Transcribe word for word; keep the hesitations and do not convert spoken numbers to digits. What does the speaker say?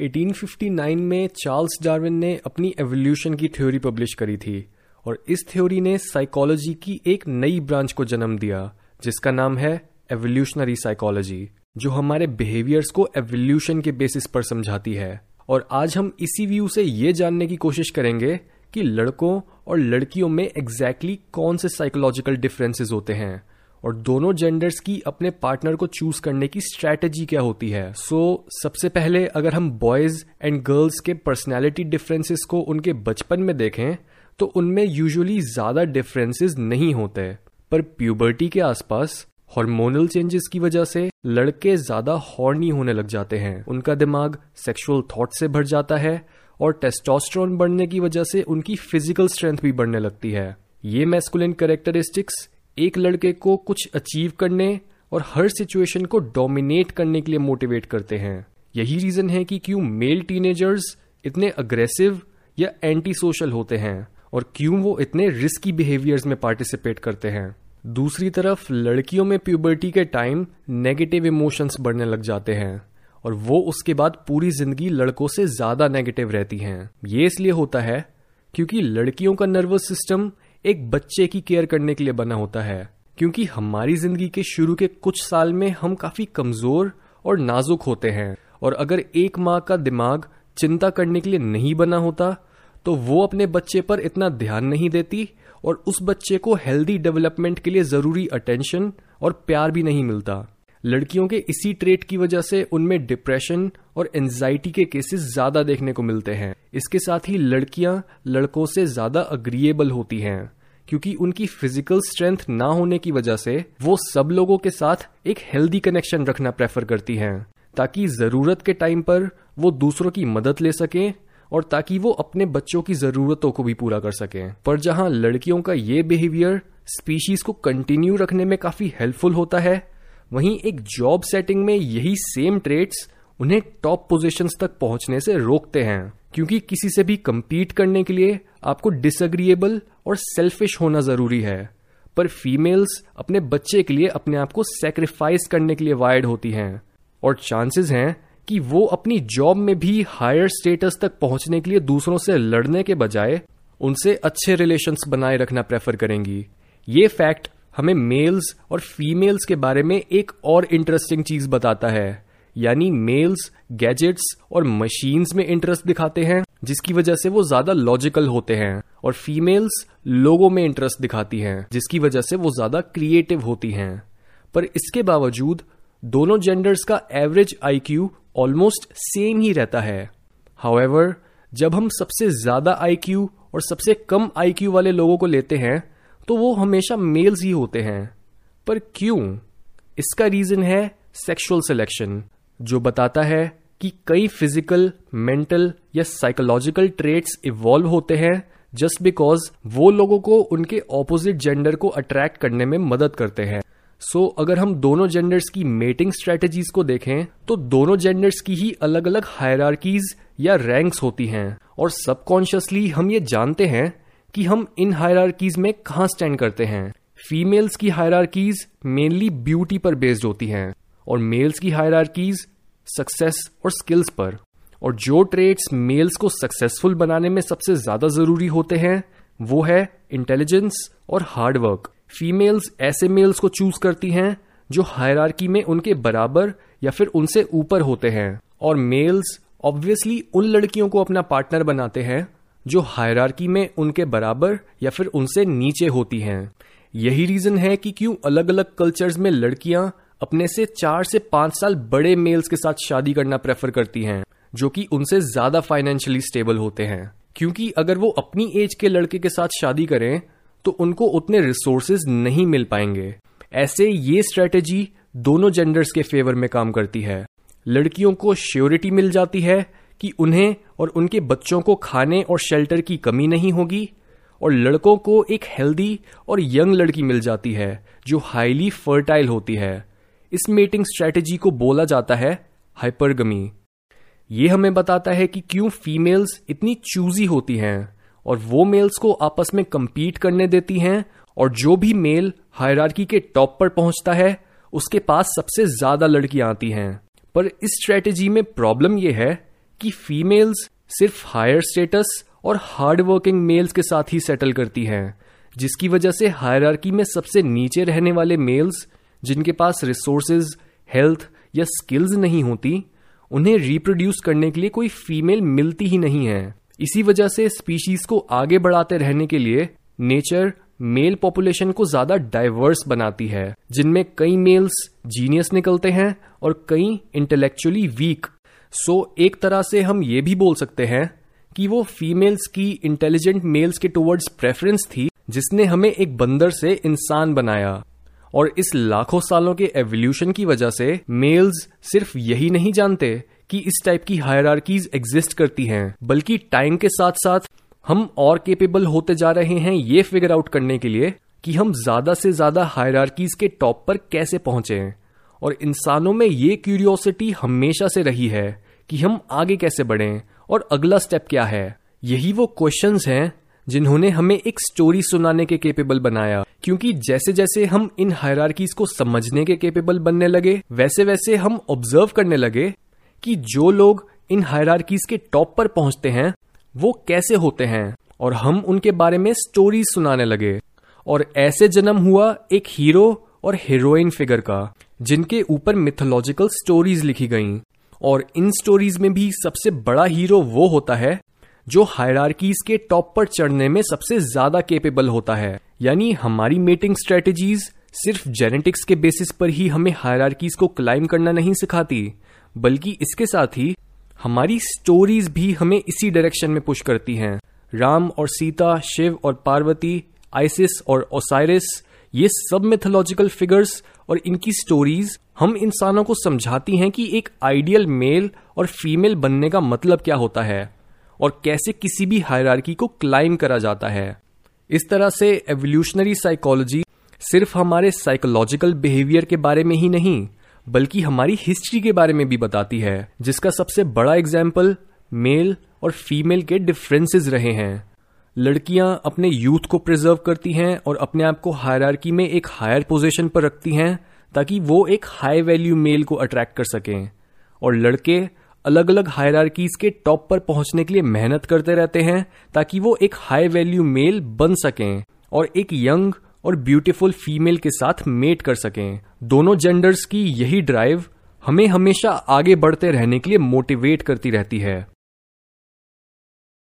अठारह सौ उनसठ में चार्ल्स डार्विन ने अपनी एवोल्यूशन की थ्योरी पब्लिश करी थी और इस थ्योरी ने साइकोलॉजी की एक नई ब्रांच को जन्म दिया जिसका नाम है एवोल्यूशनरी साइकोलॉजी, जो हमारे बिहेवियर्स को एवोल्यूशन के बेसिस पर समझाती है। और आज हम इसी व्यू से ये जानने की कोशिश करेंगे कि लड़कों और लड़कियों में एग्जैक्टली कौन से साइकोलॉजिकल डिफरेंसेस होते हैं और दोनों जेंडर्स की अपने पार्टनर को चूज करने की स्ट्रैटेजी क्या होती है। सो so, सबसे पहले अगर हम बॉयज एंड गर्ल्स के पर्सनैलिटी डिफरेंसेस को उनके बचपन में देखें तो उनमें यूजुअली ज्यादा डिफरेंसेस नहीं होते, पर प्यूबर्टी के आसपास हार्मोनल चेंजेस की वजह से लड़के ज्यादा हॉर्नी होने लग जाते हैं, उनका दिमाग सेक्सुअल थॉट से भर जाता है और टेस्टोस्टेरोन बढ़ने की वजह से उनकी फिजिकल स्ट्रेंथ भी बढ़ने लगती है। ये मैस्कुलिन कैरेक्टरिस्टिक्स एक लड़के को कुछ अचीव करने और हर सिचुएशन को डोमिनेट करने के लिए मोटिवेट करते हैं। यही रीजन है कि क्यों मेल टीनेजर्स इतने अग्रेसिव या एंटी सोशल होते हैं और क्यों वो इतने रिस्की बिहेवियर्स में पार्टिसिपेट करते हैं। दूसरी तरफ लड़कियों में प्यूबर्टी के टाइम नेगेटिव इमोशंस बढ़ने लग जाते हैं और वो उसके बाद पूरी जिंदगी लड़कों से ज्यादा नेगेटिव रहती हैं। ये इसलिए होता है क्योंकि लड़कियों का नर्वस सिस्टम एक बच्चे की केयर करने के लिए बना होता है, क्योंकि हमारी जिंदगी के शुरू के कुछ साल में हम काफी कमजोर और नाजुक होते हैं और अगर एक माँ का दिमाग चिंता करने के लिए नहीं बना होता तो वो अपने बच्चे पर इतना ध्यान नहीं देती और उस बच्चे को हेल्दी डेवलपमेंट के लिए जरूरी अटेंशन और प्यार भी नहीं मिलता। लड़कियों के इसी ट्रेट की वजह से उनमें डिप्रेशन और एंजाइटी के केसेस ज्यादा देखने को मिलते हैं। इसके साथ ही लड़कियां लड़कों से ज्यादा अग्रीएबल होती हैं क्योंकि उनकी फिजिकल स्ट्रेंथ ना होने की वजह से वो सब लोगों के साथ एक हेल्दी कनेक्शन रखना प्रेफर करती हैं ताकि जरूरत के टाइम पर वो दूसरों की मदद ले सकें और ताकि वो अपने बच्चों की जरूरतों को भी पूरा कर सकें। पर जहां लड़कियों का ये बिहेवियर स्पीशीज को कंटिन्यू रखने में काफी हेल्पफुल होता है, वहीं एक जॉब सेटिंग में यही सेम ट्रेट्स उन्हें टॉप पोजीशंस तक पहुंचने से रोकते हैं, क्योंकि किसी से भी कम्पीट करने के लिए आपको डिसएग्रीएबल और सेल्फिश होना जरूरी है। पर फीमेल्स अपने बच्चे के लिए अपने आप को सेक्रीफाइस करने के लिए वायर्ड होती हैं और चांसेस हैं कि वो अपनी जॉब में भी हायर स्टेटस तक पहुंचने के लिए दूसरों से लड़ने के बजाय उनसे अच्छे रिलेशंस बनाए रखना प्रेफर करेंगी। ये फैक्ट हमें मेल्स और फीमेल्स के बारे में एक और इंटरेस्टिंग चीज बताता है, यानी मेल्स गैजेट्स और मशीन्स में इंटरेस्ट दिखाते हैं जिसकी वजह से वो ज्यादा लॉजिकल होते हैं और फीमेल्स लोगों में इंटरेस्ट दिखाती हैं जिसकी वजह से वो ज्यादा क्रिएटिव होती हैं। पर इसके बावजूद दोनों जेंडर्स का एवरेज आईक्यू ऑलमोस्ट सेम ही रहता है। हाउएवर, जब हम सबसे ज्यादा आईक्यू और सबसे कम आईक्यू वाले लोगों को लेते हैं तो वो हमेशा मेल्स ही होते हैं। पर क्यों? इसका रीजन है सेक्सुअल सिलेक्शन, जो बताता है कि कई फिजिकल, मेंटल या साइकोलॉजिकल ट्रेट्स इवॉल्व होते हैं जस्ट बिकॉज वो लोगों को उनके ऑपोजिट जेंडर को अट्रैक्ट करने में मदद करते हैं। सो so, अगर हम दोनों जेंडर्स की मेटिंग स्ट्रेटेजीज को देखें तो दोनों जेंडर्स की ही अलग अलग हायरार्कीज या रैंक्स होती हैं और सबकॉन्शियसली हम ये जानते हैं कि हम इन हायरार्कीज में कहाँ स्टैंड करते हैं। फीमेल्स की हायरार्कीज मेनली ब्यूटी पर बेस्ड होती हैं और मेल्स की हायरार्कीज सक्सेस और स्किल्स पर, और जो ट्रेट्स मेल्स को सक्सेसफुल बनाने में सबसे ज्यादा जरूरी होते हैं वो है इंटेलिजेंस और हार्डवर्क। फीमेल्स ऐसे मेल्स को चूज करती हैं जो हायरार्की में उनके बराबर या फिर उनसे ऊपर होते हैं, और मेल्स ऑब्वियसली उन लड़कियों को अपना पार्टनर बनाते हैं जो हायरार्की में उनके बराबर या फिर उनसे नीचे होती हैं। यही रीजन है कि क्यों अलग अलग कल्चर्स में लड़कियां अपने से चार से पांच साल बड़े मेल्स के साथ शादी करना प्रेफर करती हैं जो कि उनसे ज्यादा फाइनेंशियली स्टेबल होते हैं, क्योंकि अगर वो अपनी एज के लड़के के साथ शादी करें तो उनको उतने रिसोर्सेज नहीं मिल पाएंगे। ऐसे ये स्ट्रेटेजी दोनों जेंडर्स के फेवर में काम करती है। लड़कियों को श्योरिटी मिल जाती है कि उन्हें और उनके बच्चों को खाने और शेल्टर की कमी नहीं होगी, और लड़कों को एक हेल्दी और यंग लड़की मिल जाती है जो हाईली फर्टाइल होती है। इस मेटिंग स्ट्रेटेजी को बोला जाता है हाइपरगमी। ये हमें बताता है कि क्यों फीमेल्स इतनी चूजी होती हैं और वो मेल्स को आपस में कम्पीट करने देती हैं, और जो भी मेल हायरार्की के टॉप पर पहुंचता है उसके पास सबसे ज्यादा लड़कियां आती हैं। पर इस स्ट्रेटेजी में प्रॉब्लम यह है कि फीमेल्स सिर्फ हायर स्टेटस और हार्ड वर्किंग मेल्स के साथ ही सेटल करती हैं, जिसकी वजह से हायरार्की में सबसे नीचे रहने वाले मेल्स जिनके पास रिसोर्सेज, हेल्थ या स्किल्स नहीं होती, उन्हें रिप्रोड्यूस करने के लिए कोई फीमेल मिलती ही नहीं है। इसी वजह से स्पीशीज को आगे बढ़ाते रहने के लिए नेचर मेल पॉपुलेशन को ज्यादा डाइवर्स बनाती है, जिनमें कई मेल्स जीनियस निकलते हैं और कई इंटेलेक्चुअली वीक। सो एक तरह से हम ये भी बोल सकते हैं कि वो फीमेल्स की इंटेलिजेंट मेल्स के टुवर्ड्स प्रेफरेंस थी, जिसने हमें एक बंदर से इंसान बनाया। और इस लाखों सालों के एवोल्यूशन की वजह से मेल्स सिर्फ यही नहीं जानते कि इस टाइप की हायरार्कीज एग्जिस्ट करती हैं, बल्कि टाइम के साथ साथ हम और केपेबल होते जा रहे हैं ये फिगर आउट करने के लिए कि हम ज्यादा से ज्यादा हायरार्कीज के टॉप पर कैसे पहुंचे। और इंसानों में ये क्यूरियोसिटी हमेशा से रही है कि हम आगे कैसे बढ़ें और अगला स्टेप क्या है। यही वो क्वेश्चंस हैं जिन्होंने हमें एक स्टोरी सुनाने के केपेबल बनाया, क्योंकि जैसे जैसे हम इन हायरार्कीज को समझने के केपेबल बनने लगे, वैसे वैसे हम ऑब्जर्व करने लगे कि जो लोग इन हायरार्कीज के टॉप पर पहुंचते हैं वो कैसे होते हैं, और हम उनके बारे में स्टोरीज सुनाने लगे। और ऐसे जन्म हुआ एक हीरो और हीरोइन फिगर का, जिनके ऊपर मिथोलॉजिकल स्टोरीज लिखी गईं। और इन स्टोरीज में भी सबसे बड़ा हीरो वो होता है जो हायरार्कीज के टॉप पर चढ़ने में सबसे ज्यादा केपेबल होता है। यानी हमारी मेटिंग स्ट्रेटेजीज सिर्फ जेनेटिक्स के बेसिस पर ही हमें हायरार्कीज को क्लाइम करना नहीं सिखाती, बल्कि इसके साथ ही हमारी स्टोरीज भी हमें इसी डायरेक्शन में पुश करती हैं। राम और सीता, शिव और पार्वती, आइसिस और ओसाइरिस, ये सब मिथोलॉजिकल फिगर्स और इनकी स्टोरीज हम इंसानों को समझाती हैं कि एक आइडियल मेल और फीमेल बनने का मतलब क्या होता है और कैसे किसी भी हायरार्की को क्लाइम करा जाता है। इस तरह से एवोल्यूशनरी साइकोलॉजी सिर्फ हमारे साइकोलॉजिकल बिहेवियर के बारे में ही नहीं, बल्कि हमारी हिस्ट्री के बारे में भी बताती है, जिसका सबसे बड़ा एग्जाम्पल मेल और फीमेल के डिफरेंसेस रहे हैं। लड़कियां अपने यूथ को प्रिजर्व करती हैं और अपने आप को हायरार्की में एक हायर पोजीशन पर रखती हैं ताकि वो एक हाई वैल्यू मेल को अट्रैक्ट कर सकें, और लड़के अलग अलग हायरार्कीज के टॉप पर पहुंचने के लिए मेहनत करते रहते हैं ताकि वो एक हाई वैल्यू मेल बन सकें और एक यंग और ब्यूटीफुल फीमेल के साथ मेट कर सकें। दोनों जेंडर्स की यही ड्राइव हमें हमेशा आगे बढ़ते रहने के लिए मोटिवेट करती रहती है।